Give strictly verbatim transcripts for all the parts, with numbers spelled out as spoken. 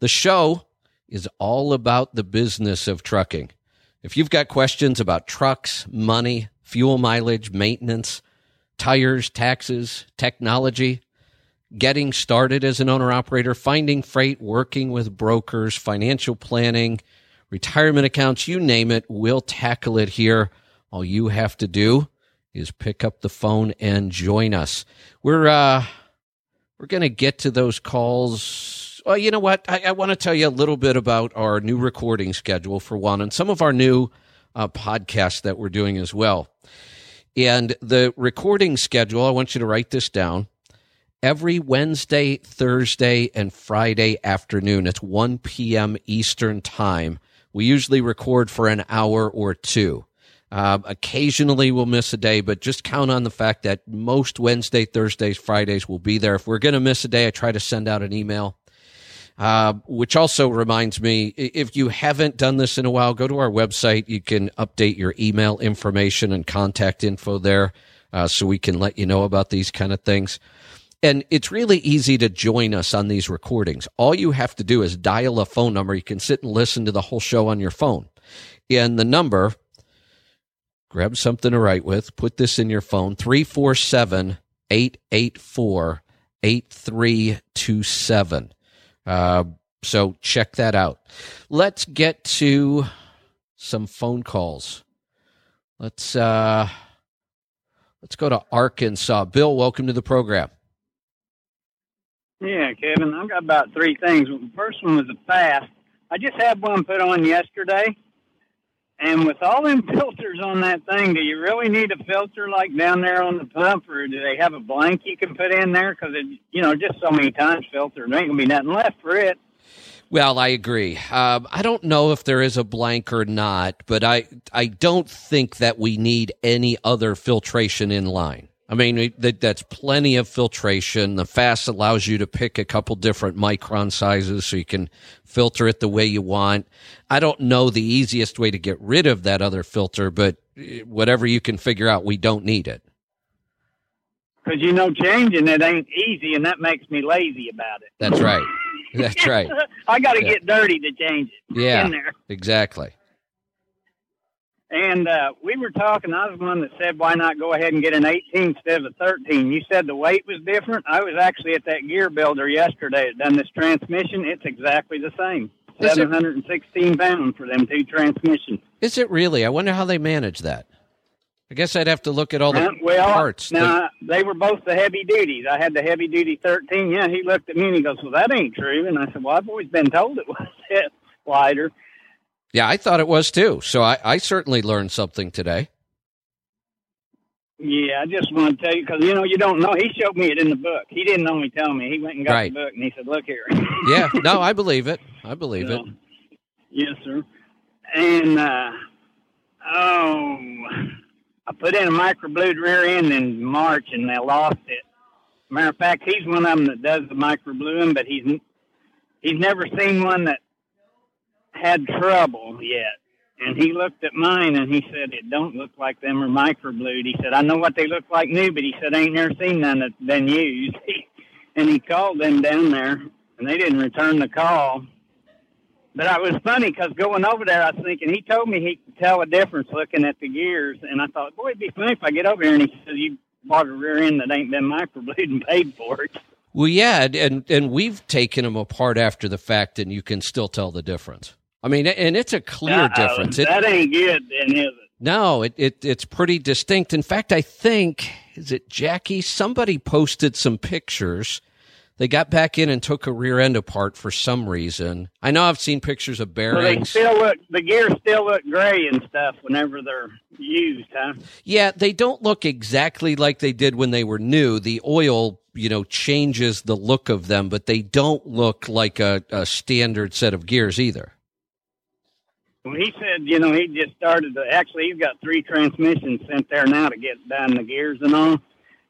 The show is all about the business of trucking. If you've got questions about trucks, money, fuel mileage, maintenance, tires, taxes, technology, getting started as an owner-operator, finding freight, working with brokers, financial planning, retirement accounts, you name it, we'll tackle it here. All you have to do is pick up the phone and join us. We're uh, we're going to get to those calls. Well, you know what? I, I want to tell you a little bit about our new recording schedule, for one, and some of our new uh, podcasts that we're doing as well. And the recording schedule, I want you to write this down, every Wednesday, Thursday, and Friday afternoon. It's one p.m. Eastern time. We usually record for an hour or two. Uh, occasionally, we'll miss a day, but just count on the fact that most Wednesday, Thursdays, Fridays will be there. If we're going to miss a day, I try to send out an email, uh, which also reminds me, if you haven't done this in a while, go to our website. You can update your email information and contact info there uh, so we can let you know about these kind of things. And it's really easy to join us on these recordings. All you have to do is dial a phone number. You can sit and listen to the whole show on your phone. And the number... grab something to write with. Put this in your phone, three four seven, eight eight four, eight three two seven. Uh, so check that out. Let's get to some phone calls. Let's uh, let's go to Arkansas. Bill, welcome to the program. Yeah, Kevin, I've got about three things. The first one was a fast. I just had one put on yesterday. And with all them filters on that thing, do you really need a filter like down there on the pump, or do they have a blank you can put in there? Because, you know, just so many times filtered, there ain't going to be nothing left for it. Well, I agree. Um, I don't know if there is a blank or not, but I, I don't think that we need any other filtration in line. I mean, that, that's plenty of filtration. The FAST allows you to pick a couple different micron sizes so you can filter it the way you want. I don't know the easiest way to get rid of that other filter, but whatever you can figure out, we don't need it. Because, you know, changing it ain't easy, and that makes me lazy about it. That's right. That's right. I got to yeah. get dirty to change it. Yeah, in there. Exactly. And uh, we were talking, I was the one that said, why not go ahead and get an eighteen instead of a thirteen? You said the weight was different. I was actually at that gear builder yesterday that done this transmission. It's exactly the same. seven hundred sixteen pounds for them two transmissions. Is it really? I wonder how they manage that. I guess I'd have to look at all the uh, well, parts. Now, the... they were both the heavy duties. I had the heavy duty thirteen. Yeah, he looked at me and he goes, well, that ain't true. And I said, well, I've always been told it was lighter. Yeah, I thought it was too. So I, I certainly learned something today. Yeah, I just want to tell you, because, you know, you don't know. He showed me it in the book. He didn't only tell me. He went and got right. the book, and he said, look here. Yeah, no, I believe it. I believe so, it. Yes, sir. And, uh, oh, I put in a microblued rear end in March, and they lost it. Matter of fact, he's one of them that does the microbluing, but he's he's never seen one that had trouble yet. And he looked at mine and he said, it don't look like them are microblued. He said, I know what they look like new, but he said, I ain't never seen none that's been used. And he called them down there and they didn't return the call. But it was funny because going over there, I was thinking, he told me he could tell a difference looking at the gears. And I thought, boy, it'd be funny if I get over here. And he said, you bought a rear end that ain't been microblued and paid for it. Well, yeah. And, and we've taken them apart after the fact and you can still tell the difference. I mean, and it's a clear Uh-oh, difference. It, that ain't good, then, is it? No, it, it it's pretty distinct. In fact, I think, is it Jackie? Somebody posted some pictures They got back in and took a rear end apart for some reason. I know I've seen pictures of bearings. So they still look, the gears still look gray and stuff whenever they're used, huh? Yeah, they don't look exactly like they did when they were new. The oil, you know, changes the look of them, but they don't look like a, a standard set of gears either. Well, he said, you know, he just started to, actually, he's got three transmissions sent there now to get done the gears and all.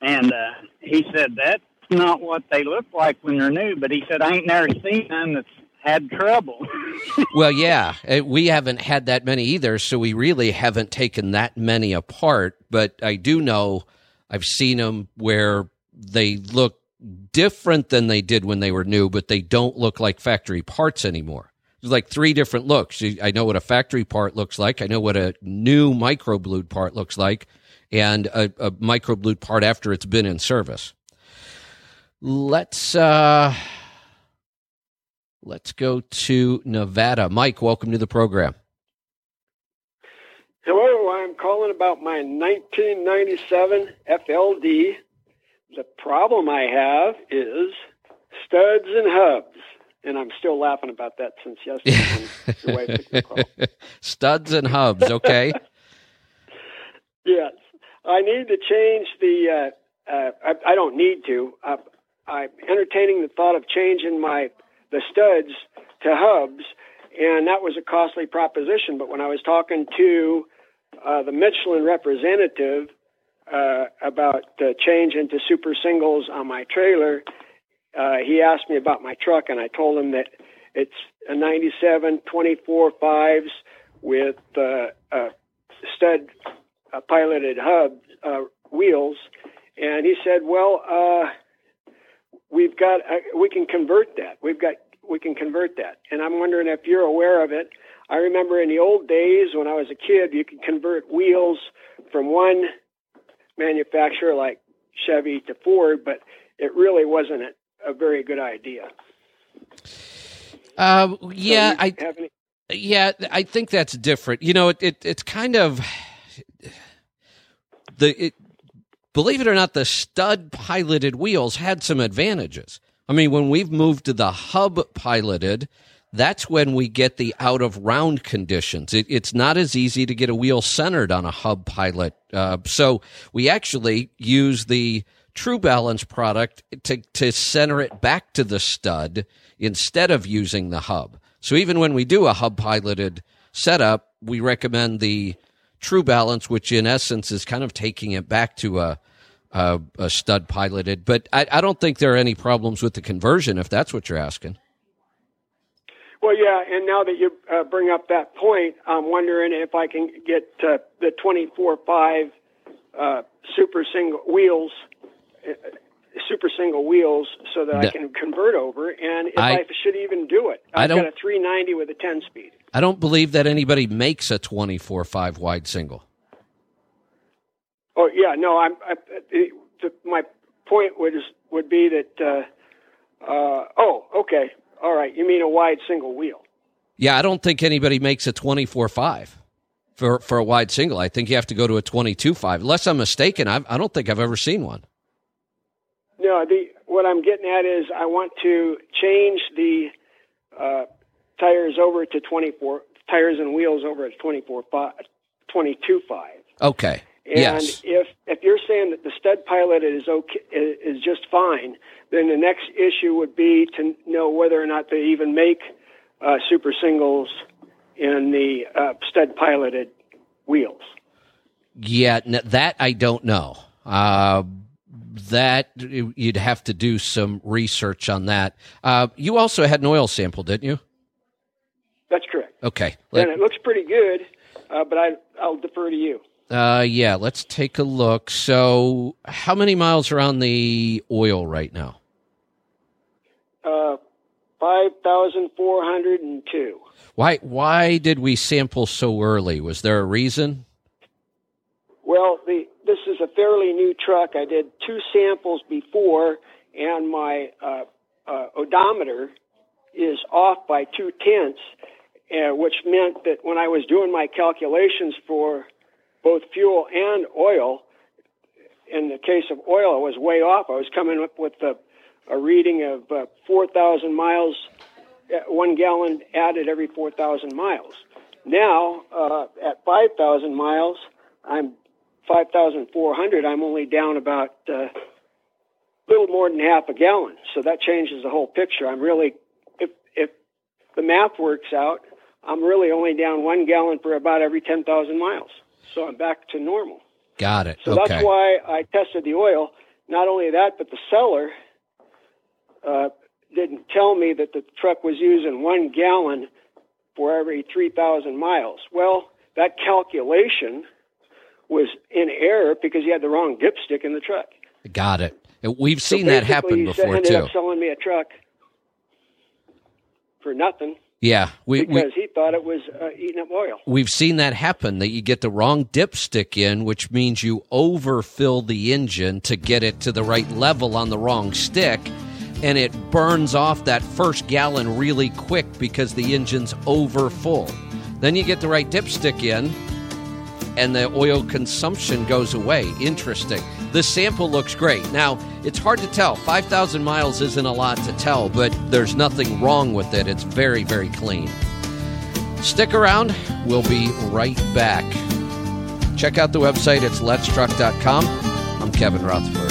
And uh, he said that's not what they look like when they're new, but he said, I ain't never seen none that's had trouble. Well, yeah, we haven't had that many either, so we really haven't taken that many apart. But I do know I've seen them where they look different than they did when they were new, but they don't look like factory parts anymore. Like three different looks. I know what a factory part looks like. I know what a new microblued part looks like, and a, a microblued part after it's been in service. Let's uh, let's go to Nevada. Mike, welcome to the program. Hello, I'm calling about my nineteen ninety-seven F L D. The problem I have is studs and hubs. And I'm still laughing about that since yesterday. Your wife took the call. Studs and hubs, okay. Yes. I need to change the, uh, uh, I, I don't need to. I, I'm entertaining the thought of changing my the studs to hubs, and that was a costly proposition. But when I was talking to uh, the Michelin representative uh, about the change into super singles on my trailer, Uh, he asked me about my truck, and I told him that it's a ninety-seven twenty-four fives with uh, uh, stud uh, piloted hub uh, wheels. And he said, "Well, uh, we've got uh, we can convert that. We've got we can convert that." And I'm wondering if you're aware of it. I remember in the old days when I was a kid, you could convert wheels from one manufacturer like Chevy to Ford, but it really wasn't it. A very good idea. Uh, yeah, so I any- yeah, I think that's different. You know, it, it it's kind of the it, believe it or not, the stud piloted wheels had some advantages. I mean, when we've moved to the hub piloted, that's when we get the out of round conditions. It, it's not as easy to get a wheel centered on a hub pilot, uh, so we actually use the True Balance product to, to center it back to the stud instead of using the hub. So even when we do a hub piloted setup, we recommend the True Balance, which in essence is kind of taking it back to a, a, a stud piloted. But I, I don't think there are any problems with the conversion, if that's what you're asking. Well, yeah, and now that you uh, bring up that point, I'm wondering if I can get uh, the twenty-four five uh, super single wheels super single wheels so that I can convert over, and if I, I should even do it. I've got a three ninety with a ten-speed. I don't believe that anybody makes a twenty-four five wide single. Oh, yeah, no, I'm, I, it, the, my point would, would be that, uh, uh, oh, okay, all right, you mean a wide single wheel. Yeah, I don't think anybody makes a twenty-four five. For, for a wide single, I think you have to go to a twenty-two five. Unless I'm mistaken, I've, I don't think I've ever seen one. No, the, what I'm getting at is I want to change the uh, tires over to twenty-four tires and wheels over to twenty-four five, twenty-two five. Okay. And yes. if if you're saying that the stud pilot is okay, is just fine, then the next issue would be to know whether or not they even make uh, super singles in the uh, stud piloted wheels. Yeah, no, that I don't know. Uh, That you'd have to do some research on that. Uh, you also had an oil sample, didn't you? That's correct. Okay, and it looks pretty good, uh, but I, I'll defer to you. Uh, yeah, let's take a look. So, how many miles are on the oil right now? Uh, five thousand four hundred and two. Why? Why did we sample so early? Was there a reason? Well, the this is a fairly new truck. I did two samples before, and my uh, uh, odometer is off by two tenths, uh, which meant that when I was doing my calculations for both fuel and oil, in the case of oil, I was way off. I was coming up with the a reading of uh, four thousand miles, uh, one gallon added every four thousand miles. Now, uh, at five thousand miles, I'm five thousand four hundred, I'm only down about a uh, little more than half a gallon. So that changes the whole picture. I'm really, if, if the math works out, I'm really only down one gallon for about every ten thousand miles. So I'm back to normal. Got it. So okay. That's why I tested the oil. Not only that, but the seller uh, didn't tell me that the truck was using one gallon for every three thousand miles. Well, that calculation was in error because he had the wrong dipstick in the truck. Got it. We've seen so that happen before, too. He ended up selling me a truck for nothing. Yeah. We, because we, he thought it was uh, eating up oil. We've seen that happen, that you get the wrong dipstick in, which means you overfill the engine to get it to the right level on the wrong stick, and it burns off that first gallon really quick because the engine's overfull. Then you get the right dipstick in, and the oil consumption goes away. Interesting. This sample looks great. Now, it's hard to tell. five thousand miles isn't a lot to tell, but there's nothing wrong with it. It's very, very clean. Stick around. We'll be right back. Check out the website. It's Let's Truck dot com. I'm Kevin Rutherford.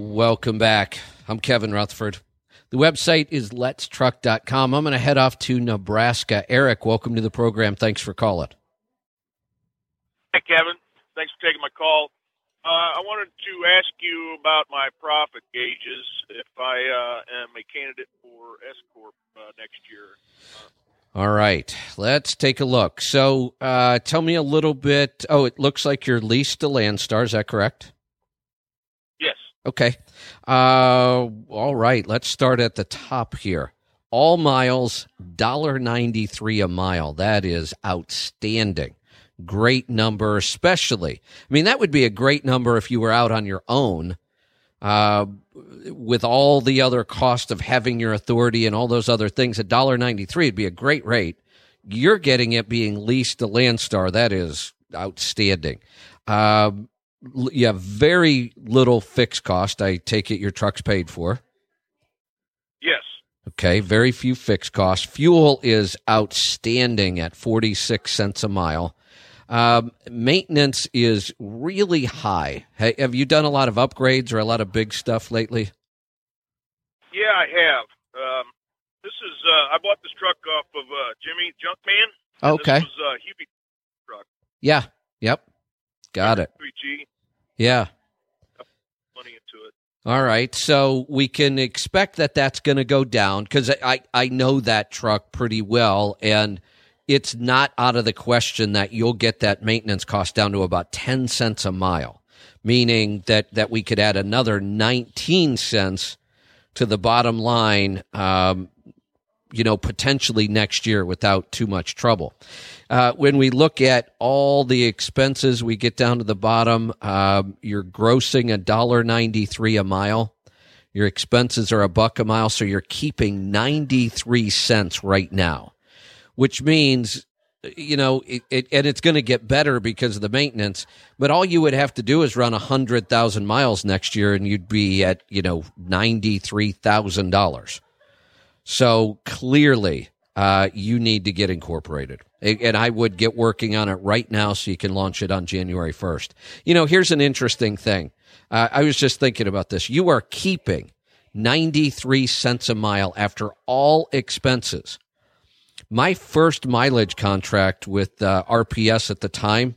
Welcome back. I'm Kevin Rutherford. The website is Let's Truck dot com. I'm going to head off to Nebraska. Eric, welcome to the program. Thanks for calling. Hey, Kevin. Thanks for taking my call. Uh, I wanted to ask you about my profit gauges if I uh, am a candidate for S Corp uh, next year. Uh, All right. Let's take a look. So uh, tell me a little bit. Oh, it looks like you're leased to Landstar. Is that correct? Okay. Uh, all right. Let's start at the top here. All miles, one dollar ninety-three a mile. That is outstanding. Great number, especially. I mean, that would be a great number if you were out on your own uh, with all the other cost of having your authority and all those other things. one dollar ninety-three would be a great rate. You're getting it being leased to Landstar. That is outstanding. Uh, You have very little fixed cost. I take it your truck's paid for. Yes. Okay, very few fixed costs. Fuel is outstanding at forty-six cents a mile. Um, maintenance is really high. Hey, have you done a lot of upgrades or a lot of big stuff lately? Yeah, I have. Um, this is uh, I bought this truck off of uh, Jimmy Junkman. Okay. This was uh, Hubie's truck. Yeah, yep. Got it. Yeah. Money into it. All right. So we can expect that that's going to go down because I, I know that truck pretty well, and it's not out of the question that you'll get that maintenance cost down to about ten cents a mile, meaning that, that we could add another nineteen cents to the bottom line, um, you know, potentially next year without too much trouble. Uh, when we look at all the expenses, we get down to the bottom. Uh, you're grossing one dollar ninety-three a mile. Your expenses are a buck a mile, so you're keeping ninety-three cents right now, which means, you know, it, it, and it's going to get better because of the maintenance, but all you would have to do is run one hundred thousand miles next year, and you'd be at, you know, ninety-three thousand dollars. So clearly, uh, you need to get incorporated, and I would get working on it right now so you can launch it on January first. You know, here's an interesting thing. Uh, I was just thinking about this. You are keeping ninety-three cents a mile after all expenses. My first mileage contract with uh, R P S at the time,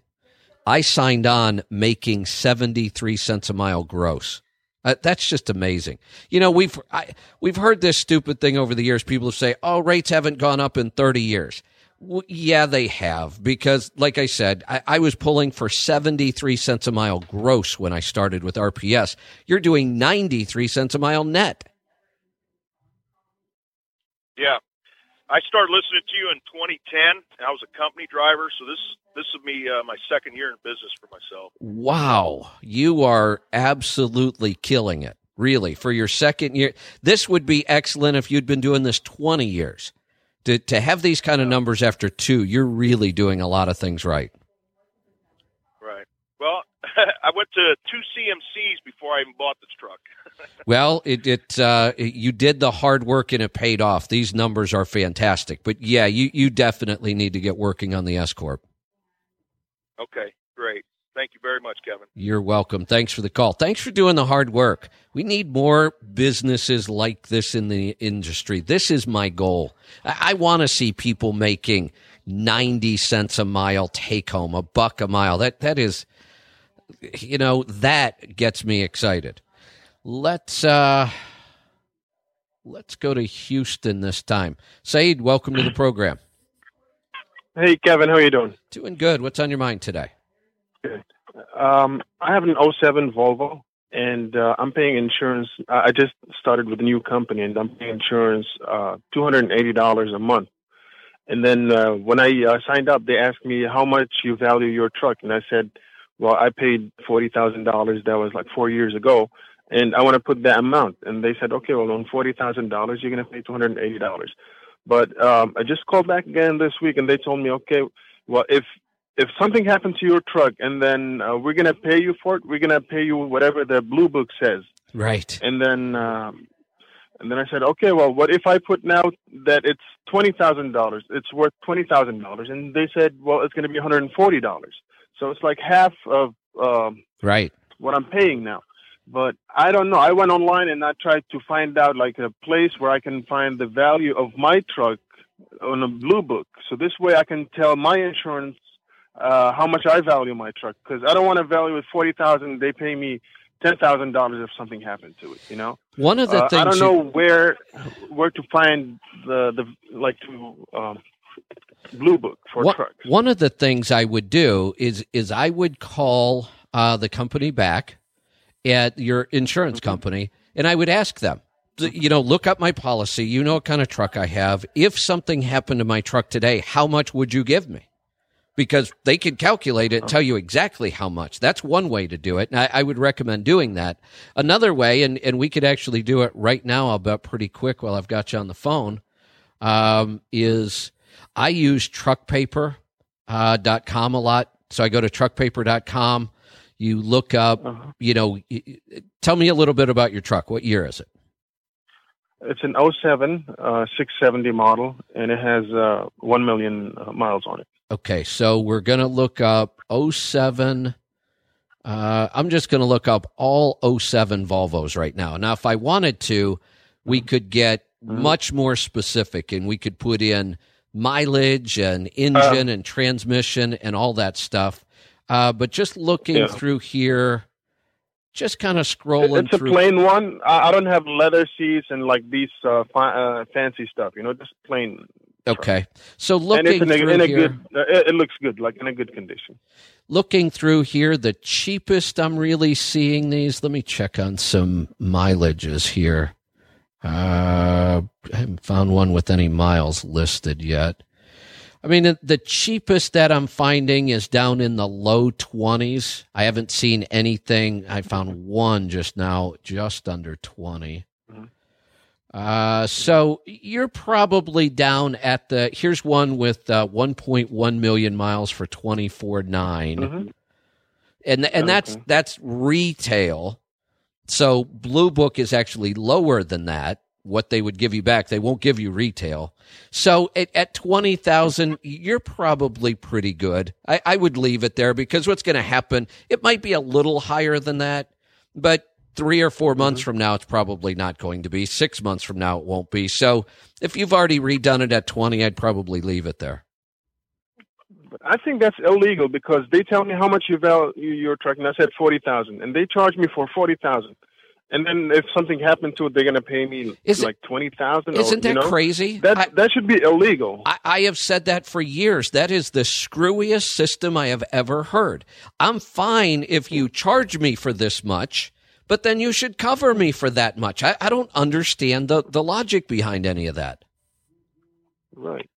I signed on making seventy-three cents a mile gross. Uh, that's just amazing. You know, we've I, we've heard this stupid thing over the years. People say, oh, rates haven't gone up in thirty years. Well, yeah, they have, because like I said, I, I was pulling for seventy-three cents a mile gross when I started with R P S. You're doing ninety-three cents a mile net. Yeah. I started listening to you in twenty ten. I was a company driver, so this this would be uh, my second year in business for myself. Wow, you are absolutely killing it, really, for your second year. This would be excellent if you'd been doing this twenty years. To to have these kind of numbers after two, you're really doing a lot of things right. Right. Well, I went to two C M Cs before I even bought this truck. Well, it, it, uh, it you did the hard work and it paid off. These numbers are fantastic. But, yeah, you, you definitely need to get working on the S-Corp. Okay, great. Thank you very much, Kevin. You're welcome. Thanks for the call. Thanks for doing the hard work. We need more businesses like this in the industry. This is my goal. I, I want to see people making ninety cents a mile take home, a buck a mile. That That is... You know, that gets me excited. Let's uh, let's go to Houston this time. Saeed, welcome to the program. Hey, Kevin, how are you doing? Doing good. What's on your mind today? Good. Um, I have an oh seven Volvo, and uh, I'm paying insurance. I just started with a new company, and I'm paying insurance uh, two hundred eighty dollars a month. And then uh, when I uh, signed up, they asked me how much you value your truck, and I said, well, I paid forty thousand dollars. That was like four years ago. And I want to put that amount. And they said, okay, well, on forty thousand dollars, you're going to pay two hundred eighty dollars. But um, I just called back again this week, and they told me, okay, well, if if something happened to your truck, and then uh, we're going to pay you for it, we're going to pay you whatever the blue book says. Right. And then um, and then I said, okay, well, what if I put now that it's twenty thousand dollars? It's worth twenty thousand dollars. And they said, well, it's going to be one hundred forty dollars. So it's like half of um, right what I'm paying now. But I don't know. I went online and I tried to find out like a place where I can find the value of my truck on a blue book. So this way I can tell my insurance uh, how much I value my truck, because I don't want to value it forty thousand dollars. They pay me ten thousand dollars if something happened to it, you know? One of the uh, things I don't you... know where where to find the, the like to... Um, Blue Book for one, trucks. One of the things I would do is is I would call uh, the company back at your insurance mm-hmm. company, and I would ask them, you know, look up my policy. You know what kind of truck I have. If something happened to my truck today, how much would you give me? Because they could calculate it and tell you exactly how much. That's one way to do it, and I, I would recommend doing that. Another way, and, and we could actually do it right now, I'll bet pretty quick while I've got you on the phone, um, is... I use truckpaper dot com uh, a lot. So I go to truckpaper dot com. You look up, uh-huh. you know, tell me a little bit about your truck. What year is it? It's an oh seven uh, six seventy model, and it has uh, one million miles on it. Okay, so we're going to look up oh seven. Uh, I'm just going to look up all oh seven Volvos right now. Now, if I wanted to, we could get mm-hmm. much more specific, and we could put in mileage and engine uh, and transmission and all that stuff. Uh, but just looking yeah. through here, just kind of scrolling it's through. It's a plain one. I don't have leather seats and like these uh, fa- uh, fancy stuff, you know, just plain. Okay. So looking and it's in a, through in a here. Good, uh, it, it looks good, like in a good condition. Looking through here, the cheapest I'm really seeing these. Let me check on some mileages here. Uh, I haven't found one with any miles listed yet. I mean, the cheapest that I'm finding is down in the low twenties. I haven't seen anything. I found one just now, just under twenty. Uh, so you're probably down at the, here's one with uh, one point one million miles for twenty-four nine. Mm-hmm. And, and that's, okay. that's retail. So Blue Book is actually lower than that, what they would give you back. They won't give you retail. So at, at twenty thousand, you're probably pretty good. I, I would leave it there because what's going to happen, it might be a little higher than that, but three or four months mm-hmm. from now, it's probably not going to be. Six months from now, it won't be. So if you've already redone it at twenty, I'd probably leave it there. I think that's illegal because they tell me how much you value your truck, and I said forty thousand, and they charge me for forty thousand. And then if something happened to it, they're going to pay me Is like twenty thousand dollars. Isn't that you know? crazy? That, I, that should be illegal. I, I have said that for years. That is the screwiest system I have ever heard. I'm fine if you charge me for this much, but then you should cover me for that much. I, I don't understand the, the logic behind any of that. Right.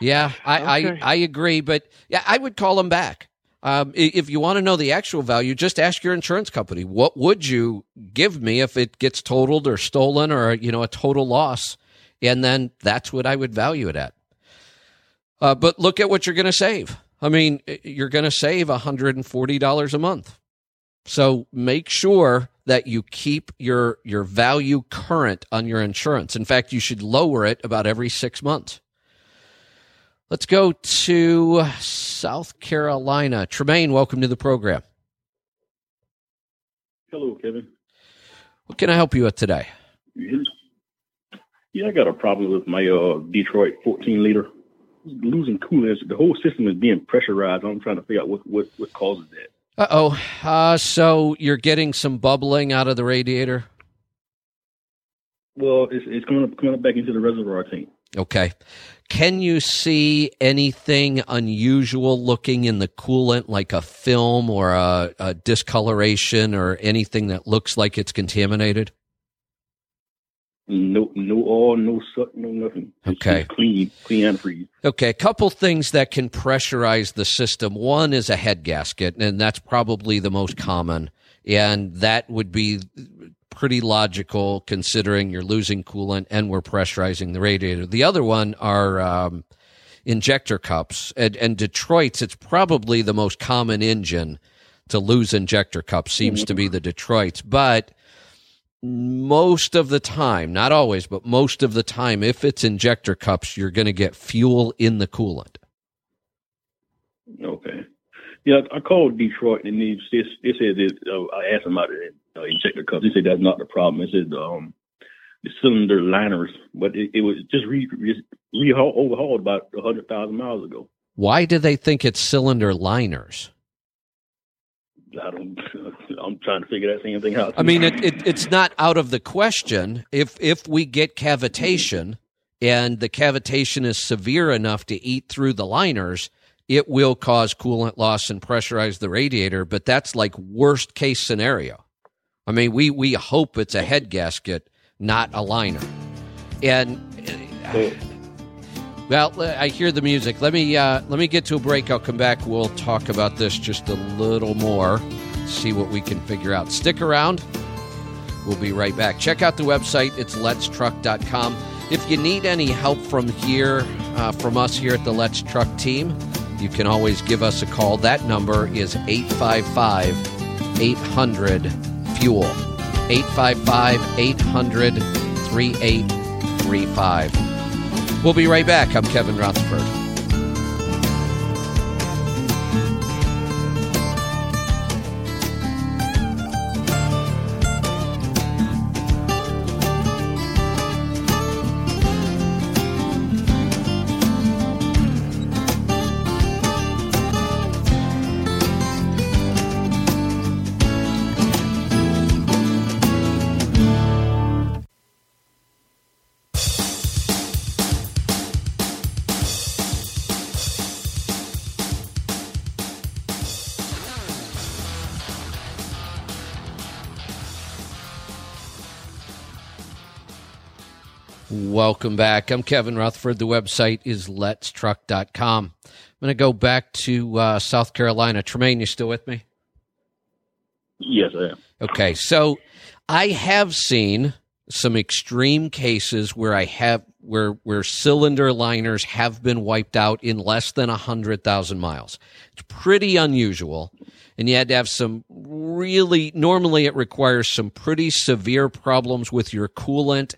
Yeah, I, okay. I, I agree. But yeah, I would call them back. Um, if you want to know the actual value, just ask your insurance company, what would you give me if it gets totaled or stolen or, you know, a total loss? And then that's what I would value it at. Uh, but look at what you're going to save. I mean, you're going to save one hundred forty dollars a month. So make sure that you keep your, your value current on your insurance. In fact, you should lower it about every six months. Let's go to South Carolina. Tremaine, welcome to the program. Hello, Kevin. What can I help you with today? Yeah, I got a problem with my uh, Detroit fourteen liter. Losing coolness. The whole system is being pressurized. I'm trying to figure out what, what, what causes that. Uh-oh. Uh, so you're getting some bubbling out of the radiator? Well, it's, it's coming up, coming up back into the reservoir tank. Okay. Can you see anything unusual looking in the coolant, like a film or a, a discoloration or anything that looks like it's contaminated? No, no oil, no soot, no nothing. It's okay. Clean, clean and free. Okay. A couple things that can pressurize the system. One is a head gasket, and that's probably the most common. And that would be pretty logical considering you're losing coolant and we're pressurizing the radiator. The other one are um, injector cups. And, and Detroit's, it's probably the most common engine to lose injector cups, seems to be the Detroit's. But most of the time, not always, but most of the time, if it's injector cups, you're going to get fuel in the coolant. Okay. Yeah, I called Detroit and they, they, they said that uh, I asked them about it. Uh, injector cups. They said that's not the problem. It said um, the cylinder liners, but it, it was just re, re, re overhauled about a hundred thousand miles ago. Why do they think it's cylinder liners? I don't. I'm trying to figure that same thing out. I mean, it, it, it's not out of the question if if we get cavitation and the cavitation is severe enough to eat through the liners. It will cause coolant loss and pressurize the radiator, but that's like worst case scenario. I mean, we, we hope it's a head gasket, not a liner. And, well, I hear the music. Let me uh, let me get to a break. I'll come back. We'll talk about this just a little more, see what we can figure out. Stick around. We'll be right back. Check out the website. It's Let's Truck dot com. If you need any help from here, uh, from us here at the Let's Truck team, you can always give us a call. That number is eight five five, eight hundred, F U E L. eight five five, eight hundred, three eight three five. We'll be right back. I'm Kevin Rutherford. Welcome back. I'm Kevin Rutherford. The website is Let's Truck dot com. I'm going to go back to uh, South Carolina. Tremaine, you still with me? Yes, I am. Okay, so I have seen some extreme cases where I have where where cylinder liners have been wiped out in less than one hundred thousand miles. It's pretty unusual, and you had to have some really, normally it requires some pretty severe problems with your coolant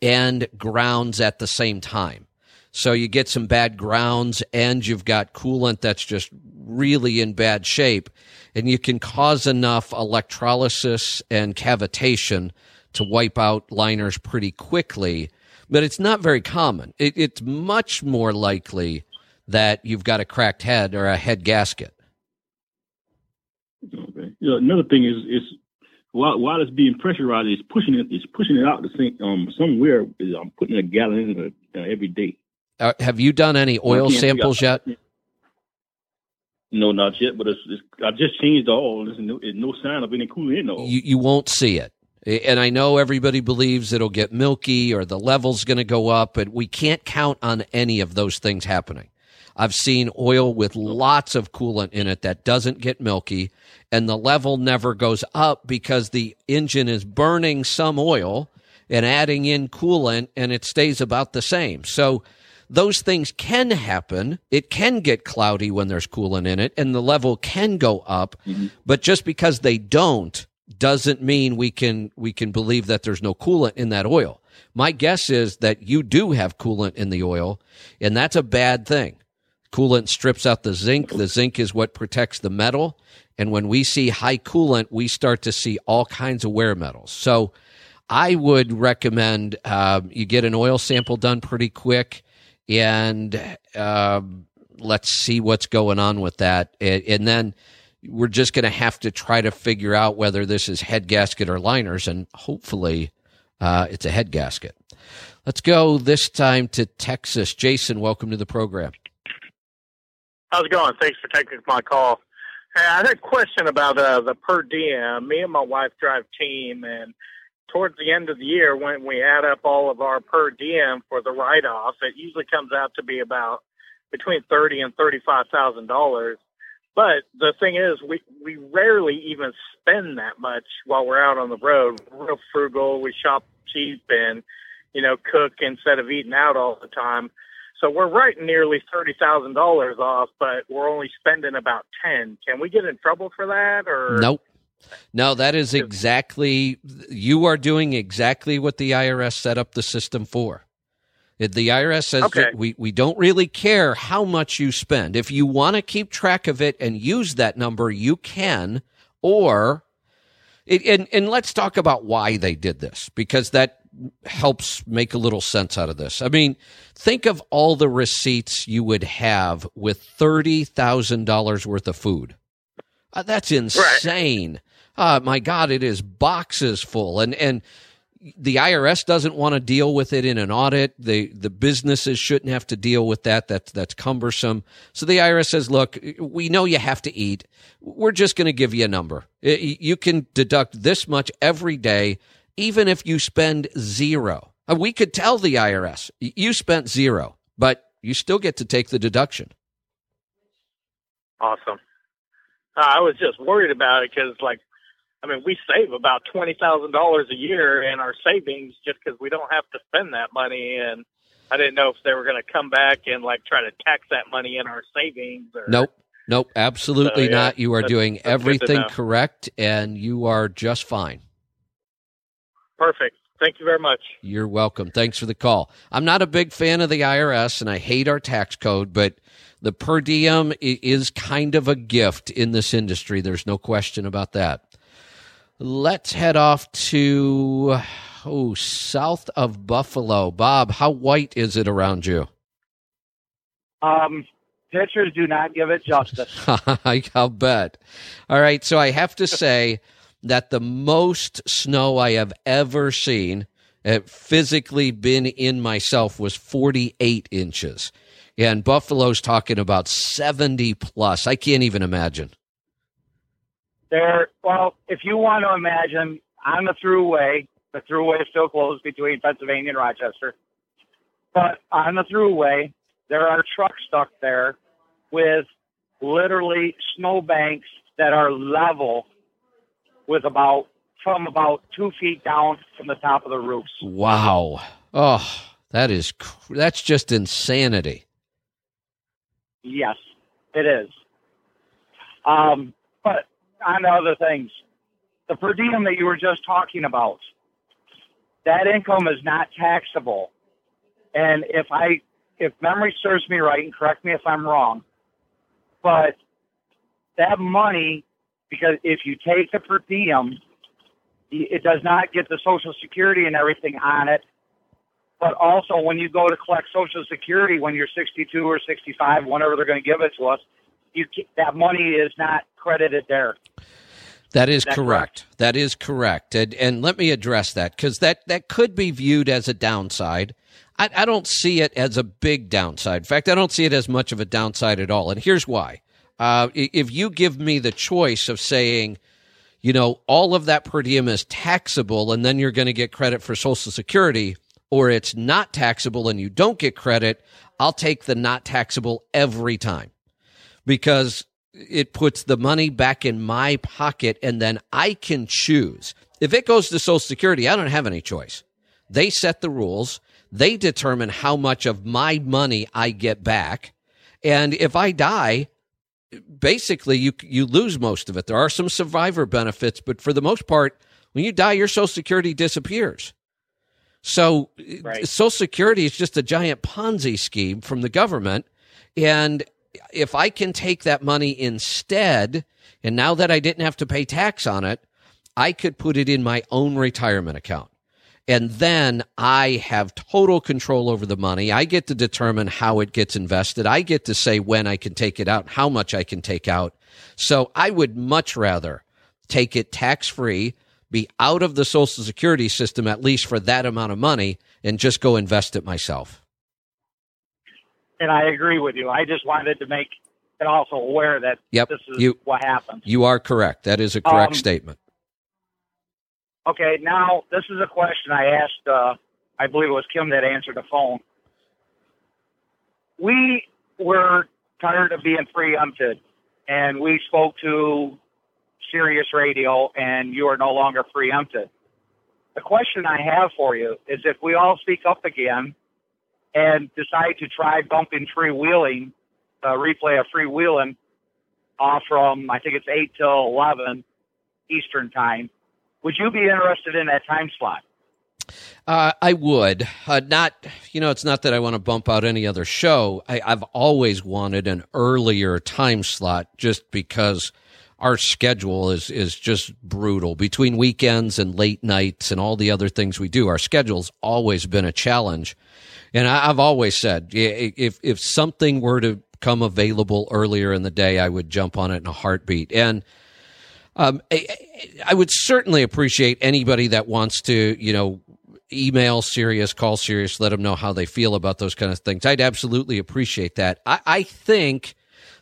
and grounds at the same time. So you get some bad grounds and you've got coolant that's just really in bad shape, and you can cause enough electrolysis and cavitation to wipe out liners pretty quickly, but it's not very common. It, it's much more likely that you've got a cracked head or a head gasket. Okay. Yeah, another thing is, is while, while it's being pressurized, it's pushing it, it's pushing it out to sink, um, somewhere. I'm putting a gallon in it uh, every day. Uh, have you done any oil samples yet? No, not yet, but it's, it's, I just changed the oil. There's no, there's no sign of any cooling in the oil. You, you won't see it. And I know everybody believes it'll get milky or the level's going to go up, but we can't count on any of those things happening. I've seen oil with lots of coolant in it that doesn't get milky, and the level never goes up because the engine is burning some oil and adding in coolant, and it stays about the same. So those things can happen. It can get cloudy when there's coolant in it, and the level can go up, mm-hmm. but just because they don't doesn't mean we can we can believe that there's no coolant in that oil. My guess is that you do have coolant in the oil, and that's a bad thing. Coolant strips out the zinc. The zinc is what protects the metal. And when we see high coolant, we start to see all kinds of wear metals. So I would recommend uh, you get an oil sample done pretty quick, and uh, let's see what's going on with that. And, and then we're just going to have to try to figure out whether this is head gasket or liners, and hopefully uh, it's a head gasket. Let's go this time to Texas. Jason, welcome to the program. How's it going? Thanks for taking my call. Hey, I had a question about uh, the per diem. Me and my wife drive team, and towards the end of the year, when we add up all of our per diem for the write-off, it usually comes out to be about between thirty and thirty-five thousand dollars. But the thing is, we we rarely even spend that much while we're out on the road. We're real frugal. We shop cheap, and you know, cook instead of eating out all the time. So we're right nearly thirty thousand dollars off, but we're only spending about ten. Can we get in trouble for that? Or Nope. No, that is exactly, you are doing exactly what the I R S set up the system for. The I R S says okay. that we, we don't really care how much you spend. If you want to keep track of it and use that number, you can, or, it, and, and let's talk about why they did this, because that helps make a little sense out of this. I mean, think of all the receipts you would have with thirty thousand dollars worth of food. Uh, that's insane. Right. Uh, my God, it is boxes full. And and the I R S doesn't want to deal with it in an audit. The the businesses shouldn't have to deal with that. That's, that's cumbersome. So the I R S says, look, we know you have to eat. We're just going to give you a number. You can deduct this much every day, even if you spend zero. We could tell the I R S, you spent zero, but you still get to take the deduction. Awesome. Uh, I was just worried about it because, like, I mean, we save about twenty thousand dollars a year in our savings just because we don't have to spend that money. And I didn't know if they were going to come back and, like, try to tax that money in our savings. Or... Nope. Nope. Absolutely so, yeah, not. You are that's, doing that's everything correct, and you are just fine. Perfect. Thank you very much. You're welcome. Thanks for the call. I'm not a big fan of the I R S, and I hate our tax code, but the per diem is kind of a gift in this industry. There's no question about that. Let's head off to oh, south of Buffalo. Bob, how white is it around you? Um. Pictures do not give it justice. I'll bet. All right, so I have to say... that the most snow I have ever seen, uh, physically been in myself, was forty-eight inches. And Buffalo's talking about seventy plus. I can't even imagine. There, well, if you want to imagine, on the thruway, the thruway is still closed between Pennsylvania and Rochester. But on the thruway, there are trucks stuck there with literally snowbanks that are level with about, from about two feet down from the top of the roofs. Wow. Oh, that is, that's just insanity. Yes, it is. Um, but on to other things, the per diem that you were just talking about, that income is not taxable. And if I, if memory serves me right, and correct me if I'm wrong, but that money, because if you take the per diem, it does not get the Social Security and everything on it. But also, when you go to collect Social Security when you're sixty-two or sixty-five, whenever they're going to give it to us, you, that money is not credited there. That is, is that correct. correct. That is correct. And, and let me address that, because that, that could be viewed as a downside. I, I don't see it as a big downside. In fact, I don't see it as much of a downside at all. And here's why. Uh, if you give me the choice of saying, you know, all of that per diem is taxable and then you're going to get credit for Social Security, or it's not taxable and you don't get credit, I'll take the not taxable every time, because it puts the money back in my pocket and then I can choose. If it goes to Social Security, I don't have any choice. They set the rules. They determine how much of my money I get back. And if I die, basically, you you lose most of it. There are some survivor benefits, but for the most part, when you die, your Social Security disappears. So right. Social Security is just a giant Ponzi scheme from the government. And if I can take that money instead, and now that I didn't have to pay tax on it, I could put it in my own retirement account. And then I have total control over the money. I get to determine how it gets invested. I get to say when I can take it out, how much I can take out. So I would much rather take it tax-free, be out of the Social Security system, at least for that amount of money, and just go invest it myself. And I agree with you. I just wanted to make it also aware that yep, this is you, what happens. You are correct. That is a correct um, statement. Okay, now this is a question I asked, uh, I believe it was Kim that answered the phone. We were tired of being preempted, and we spoke to Sirius Radio, and you are no longer preempted. The question I have for you is, if we all speak up again and decide to try bumping freewheeling, uh, replay of freewheeling off from, I think it's eight till eleven Eastern time, would you be interested in that time slot? Uh, I would. Uh, not, you know, it's not that I want to bump out any other show. I, I've always wanted an earlier time slot just because our schedule is, is just brutal. Between weekends and late nights and all the other things we do, our schedule's always been a challenge. And I, I've always said, if if something were to come available earlier in the day, I would jump on it in a heartbeat. And Um, I, I would certainly appreciate anybody that wants to, you know, email Sirius, call Sirius, let them know how they feel about those kind of things. I'd absolutely appreciate that. I, I think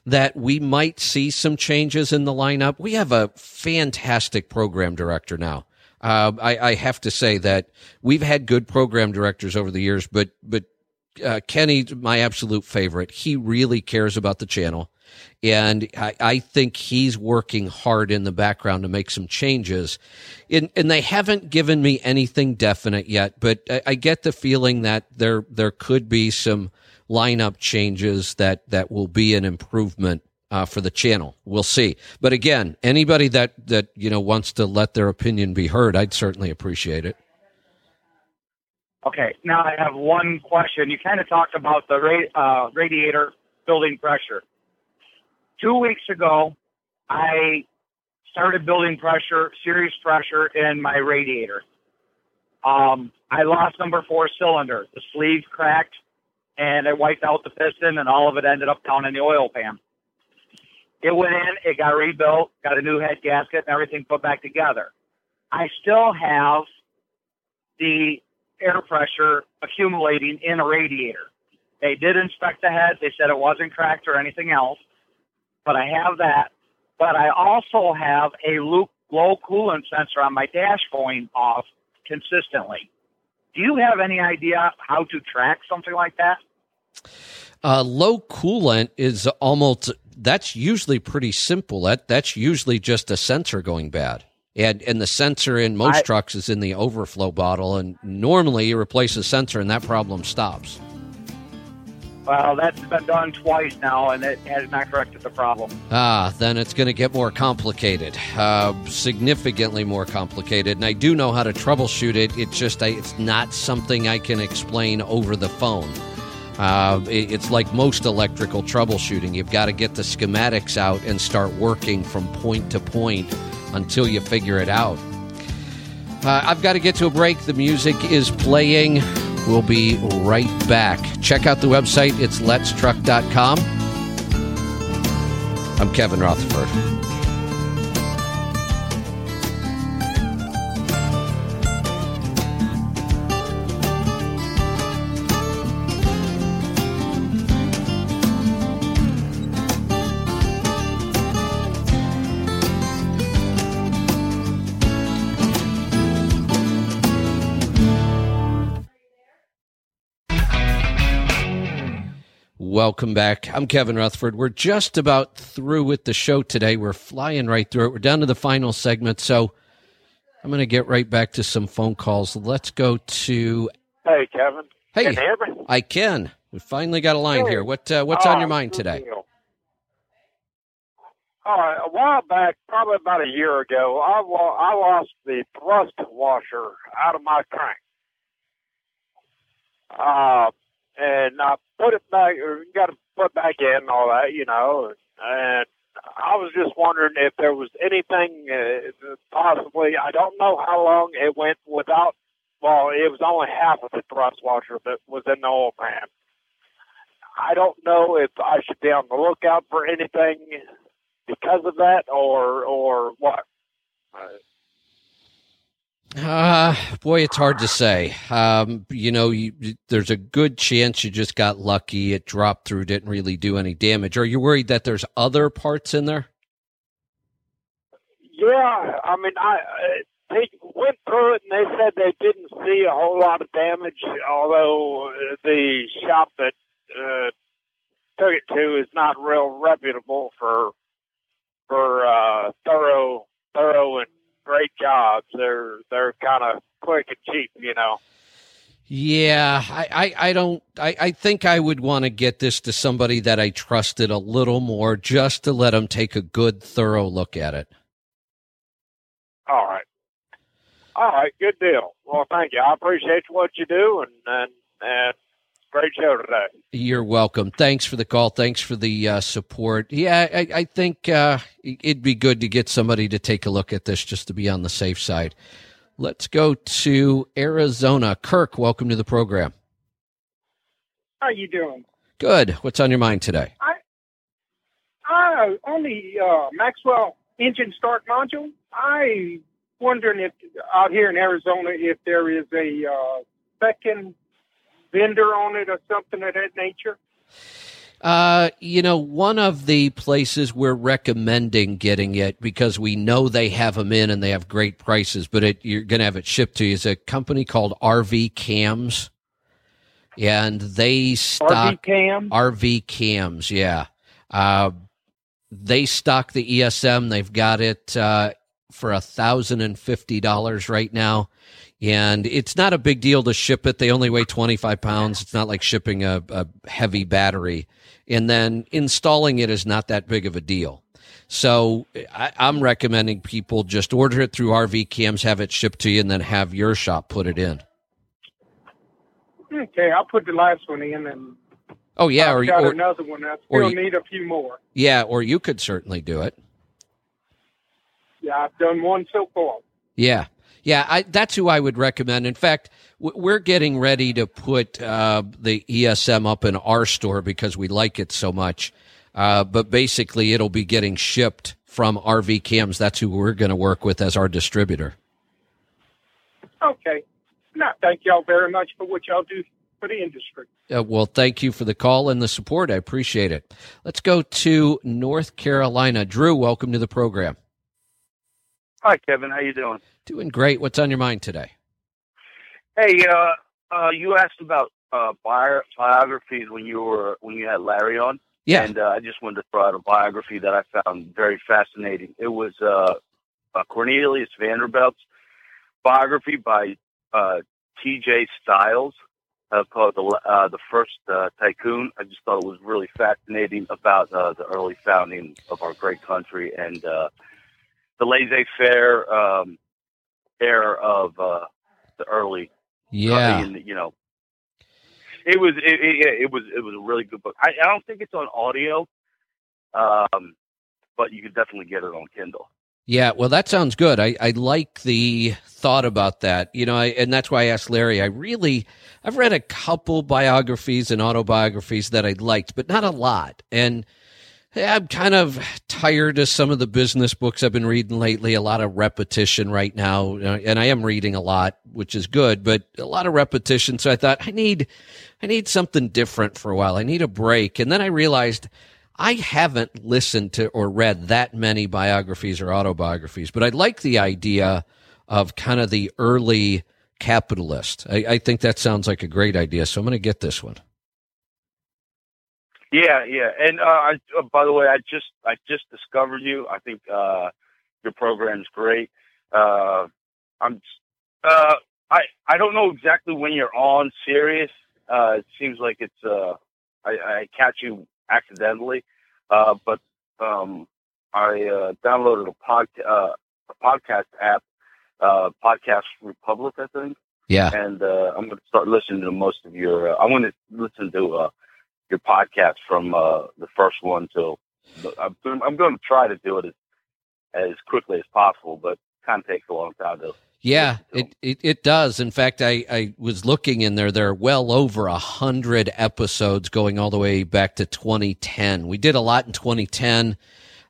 that we might see some changes in the lineup. We have a fantastic program director now. Uh, I, I have to say that we've had good program directors over the years, but, but, uh, Kenny, my absolute favorite, he really cares about the channel. And I, I think he's working hard in the background to make some changes. And, and they haven't given me anything definite yet, but I, I get the feeling that there there could be some lineup changes that, that will be an improvement uh, for the channel. We'll see. But again, anybody that, that you know wants to let their opinion be heard, I'd certainly appreciate it. Okay. Now I have one question. You kind of talked about the ra- uh, radiator building pressure. Two weeks ago, I started building pressure, serious pressure in my radiator. Um, I lost number four cylinder. The sleeve cracked, and I wiped out the piston, and all of it ended up down in the oil pan. It went in, it got rebuilt, got a new head gasket, and everything put back together. I still have the air pressure accumulating in a radiator. They did inspect the head. They said it wasn't cracked or anything else. But I have that. But I also have a low coolant sensor on my dash going off consistently. Do you have any idea how to track something like that? Uh, low coolant is almost, that's usually pretty simple. That That's usually just a sensor going bad. And, and the sensor in most I, trucks is in the overflow bottle. And normally you replace the sensor and that problem stops. Well, that's been done twice now, and it has not corrected the problem. Ah, then it's going to get more complicated, uh, significantly more complicated. And I do know how to troubleshoot it. It's just I, it's not something I can explain over the phone. Uh, it, it's like most electrical troubleshooting. You've got to get the schematics out and start working from point to point until you figure it out. Uh, I've got to get to a break. The music is playing. We'll be right back. Check out the website. It's Let's Truck dot com. I'm Kevin Rutherford. Welcome back. I'm Kevin Rutherford. We're just about through with the show today. We're flying right through it. We're down to the final segment, so I'm going to get right back to some phone calls. Let's go to... Hey, Kevin. Hey. Can you hear me? I can. We finally got a line hey. here. What uh, What's oh, on your mind today? Deal. Uh, a while back, probably about a year ago, I, wa- I lost the thrust washer out of my crank. Uh, and I put it back, or got to put back in and all that, you know. And I was just wondering if there was anything uh, possibly, I don't know how long it went without, well, it was only half of the thrust washer that was in the oil pan. I don't know if I should be on the lookout for anything because of that, or or what? Uh, boy, it's hard to say. Um, you know, you, there's a good chance you just got lucky. It dropped through, didn't really do any damage. Are you worried that there's other parts in there? Yeah, I mean, I they went through it, and they said they didn't see a whole lot of damage, although the shop that uh, took it to is not real reputable for... for uh, thorough, thorough and great jobs. They're they're kind of quick and cheap, you know. Yeah, I, I, I don't. I, I think I would want to get this to somebody that I trusted a little more, just to let them take a good, thorough look at it. All right, all right, good deal. Well, thank you. I appreciate what you do, and and and. Great show today. You're welcome. Thanks for the call. Thanks for the uh, support. Yeah, I, I think uh, it'd be good to get somebody to take a look at this just to be on the safe side. Let's go to Arizona. Kirk, welcome to the program. How you doing? Good. What's on your mind today? I, I on the uh, Maxwell engine start module, I wondering if out here in Arizona if there is a uh, second vendor on it or something of that nature? Uh, you know, one of the places we're recommending getting it because we know they have them in and they have great prices, but it, you're going to have it shipped to you, is a company called R V Cams. And they stock... R V Cams? R V Cams, yeah. Uh, they stock the E S M. They've got it uh, for one thousand fifty dollars right now. And it's not a big deal to ship it. They only weigh twenty-five pounds. It's not like shipping a, a heavy battery. And then installing it is not that big of a deal. So I, I'm recommending people just order it through R V Cams, have it shipped to you, and then have your shop put it in. Okay, I'll put the last one in. And oh, yeah. I've or, got or, another one. I still you, need a few more. Yeah, or you could certainly do it. Yeah, I've done one so far. Yeah. Yeah, I, that's who I would recommend. In fact, we're getting ready to put uh, the E S M up in our store because we like it so much. Uh, but basically, it'll be getting shipped from R V Cams. That's who we're going to work with as our distributor. Okay. No, thank y'all very much for what y'all do for the industry. Uh, well, thank you for the call and the support. I appreciate it. Let's go to North Carolina. Drew, welcome to the program. Hi, Kevin. How you doing? Doing great. What's on your mind today? Hey, uh, uh, you asked about uh, bio- biographies when you were when you had Larry on. Yeah. And uh, I just wanted to throw out a biography that I found very fascinating. It was uh, uh, Cornelius Vanderbilt's biography by uh, T J. Stiles uh, called the, uh, The First uh, Tycoon. I just thought it was really fascinating about uh, the early founding of our great country and uh, the laissez-faire um, era of uh, the early, yeah, uh, you know, it was it, it, it was it was a really good book. I, I don't think it's on audio, um, but you could definitely get it on Kindle. Yeah, well, that sounds good. I, I like the thought about that, you know, I, and that's why I asked Larry. I really I've read a couple biographies and autobiographies that I liked, but not a lot, and. I'm kind of tired of some of the business books I've been reading lately, a lot of repetition right now, and I am reading a lot, which is good, but a lot of repetition. So I thought I need, I need something different for a while. I need a break. And then I realized I haven't listened to or read that many biographies or autobiographies, but I like the idea of kind of the early capitalist. I, I think that sounds like a great idea. So I'm going to get this one. Yeah, yeah. And uh, I, uh, by the way, I just I just discovered you. I think uh, your program's great. Uh, I'm uh, I I don't know exactly when you're on Sirius. Uh, it seems like it's uh, I, I catch you accidentally, uh, but um, I uh, downloaded a pod uh, a podcast app, uh, Podcast Republic, I think. Yeah, and uh, I'm going to start listening to most of your. Uh, I want to listen to uh, your podcast from uh, the first one till. I'm, I'm going to try to do it as, as quickly as possible, but it kind of takes a long time to. Yeah, it, it, it does. In fact, I, I was looking in there. There are well over one hundred episodes going all the way back to twenty ten. We did a lot in twenty ten,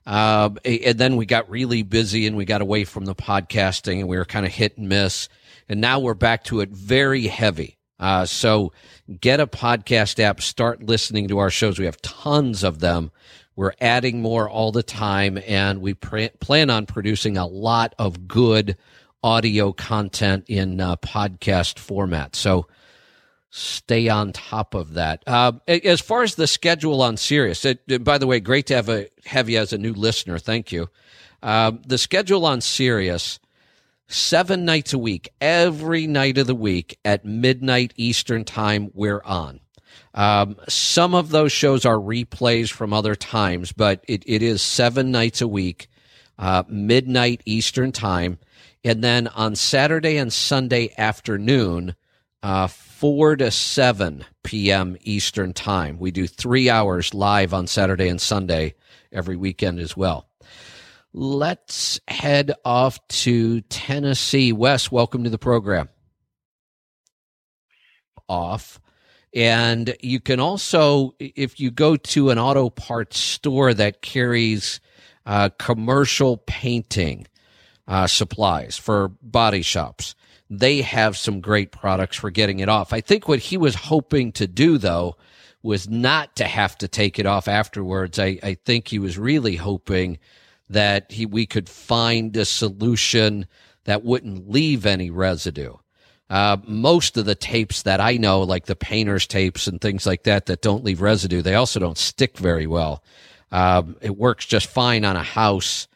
uh, and then we got really busy and we got away from the podcasting and we were kind of hit and miss. And now we're back to it very heavy. Uh, so get a podcast app, start listening to our shows. We have tons of them. We're adding more all the time, and we pr- plan on producing a lot of good audio content in uh, podcast format. So stay on top of that. Uh, as far as the schedule on Sirius, it, it, by the way, great to have, a, have you as a new listener. Thank you. Uh, the schedule on Sirius, seven nights a week, every night of the week at midnight Eastern time, we're on. Um, some of those shows are replays from other times, but it, it is seven nights a week, uh, midnight Eastern time. And then on Saturday and Sunday afternoon, uh, four to seven p.m. Eastern time. We do three hours live on Saturday and Sunday every weekend as well. Let's head off to Tennessee. Wes, welcome to the program. Off. And you can also, if you go to an auto parts store that carries uh, commercial painting uh, supplies for body shops, they have some great products for getting it off. I think what he was hoping to do, though, was not to have to take it off afterwards. I, I think he was really hoping that he we could find a solution that wouldn't leave any residue. Uh, most of the tapes that I know, like the painter's tapes and things like that, that don't leave residue, they also don't stick very well. Um, it works just fine on a house,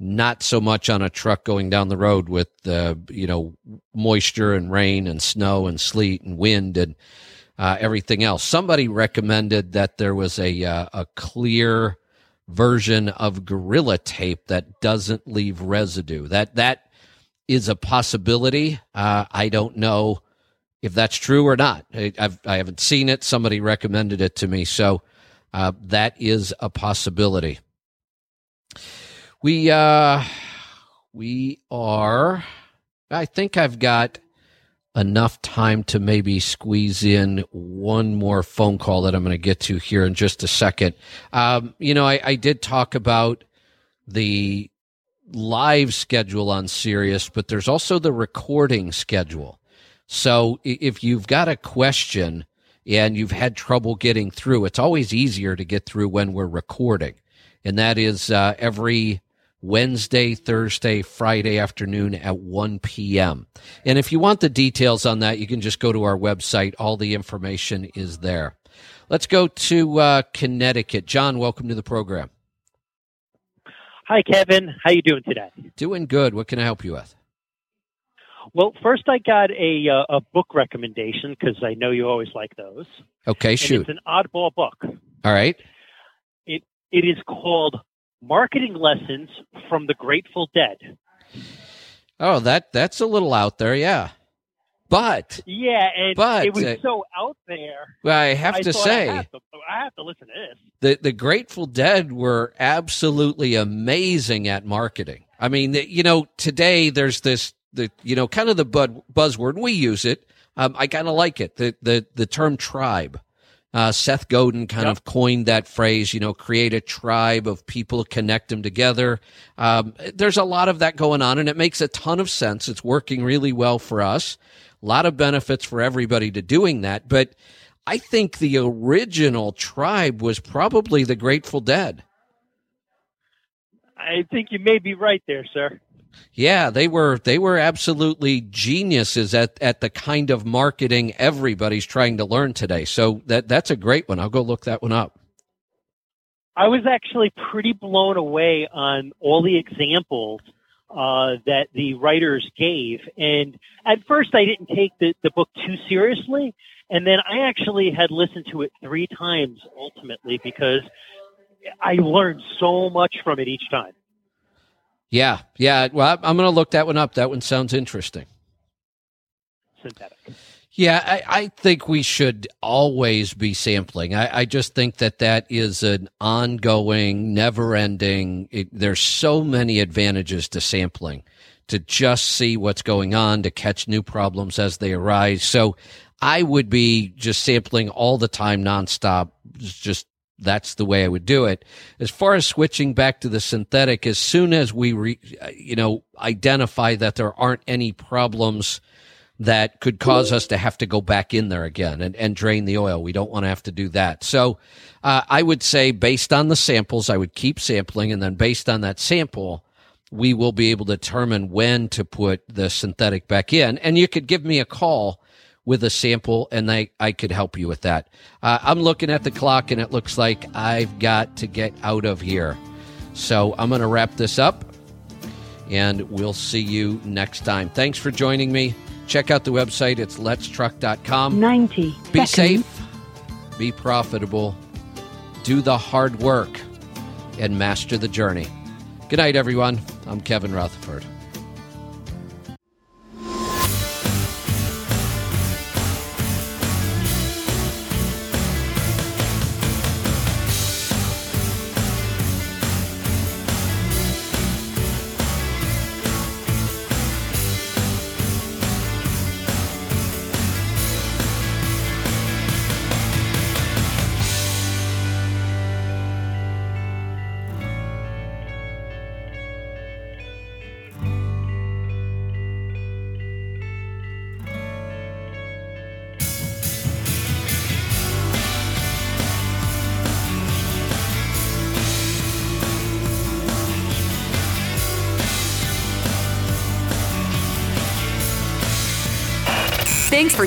not so much on a truck going down the road with, uh, you know, moisture and rain and snow and sleet and wind and uh, everything else. Somebody recommended that there was a uh, a clear version of Gorilla tape that doesn't leave residue. That that is a possibility. Uh, I don't know if that's true or not. I, I've, I haven't seen it. Somebody recommended it to me, so uh, that is a possibility. We uh, we are. I think I've got enough time to maybe squeeze in one more phone call that I'm going to get to here in just a second. Um, you know, I, I did talk about the live schedule on Sirius, but there's also the recording schedule. So if you've got a question and you've had trouble getting through, it's always easier to get through when we're recording. And that is uh, every Wednesday, Thursday, Friday afternoon at one p.m. And if you want the details on that, you can just go to our website. All the information is there. Let's go to uh, Connecticut. John, welcome to the program. Hi, Kevin. How you doing today? Doing good. What can I help you with? Well, first I got a, uh, a book recommendation because I know you always like those. Okay, shoot. And it's an oddball book. All right. It It is called Marketing Lessons from the Grateful Dead. Oh, that that's a little out there, yeah. But yeah, and but, it was uh, so out there. Well, I have I to say, I have to, I have to listen to this. The the Grateful Dead were absolutely amazing at marketing. I mean, you know, today there's this the you know kind of the bud, buzzword. We use it. Um, I kind of like it. The the the term tribe. Uh, Seth Godin kind yep. of coined that phrase, you know, create a tribe of people, connect them together. Um, there's a lot of that going on, and it makes a ton of sense. It's working really well for us. A lot of benefits for everybody to doing that. But I think the original tribe was probably the Grateful Dead. I think you may be right there, sir. Yeah, they were they were absolutely geniuses at, at the kind of marketing everybody's trying to learn today. So that that's a great one. I'll go look that one up. I was actually pretty blown away on all the examples uh that the writers gave. And at first I didn't take the, the book too seriously. And then I actually had listened to it three times ultimately because I learned so much from it each time. Yeah. Yeah. Well, I'm going to look that one up. That one sounds interesting. Synthetic. Yeah. I, I think we should always be sampling. I, I just think that that is an ongoing, never ending. It, there's so many advantages to sampling, to just see what's going on, to catch new problems as they arise. So I would be just sampling all the time, nonstop. Just, that's the way I would do it. As far as switching back to the synthetic, as soon as we, re, you know, identify that there aren't any problems that could cause us to have to go back in there again and, and drain the oil. We don't want to have to do that. So uh, I would say based on the samples, I would keep sampling. And then based on that sample, we will be able to determine when to put the synthetic back in. And you could give me a call with a sample, and I, I could help you with that. Uh, I'm looking at the clock, and it looks like I've got to get out of here. So I'm going to wrap this up, and we'll see you next time. Thanks for joining me. Check out the website. It's Let's Truck dot com. ninety Be seconds. Safe. Be profitable. Do the hard work, and master the journey. Good night, everyone. I'm Kevin Rutherford. Thanks for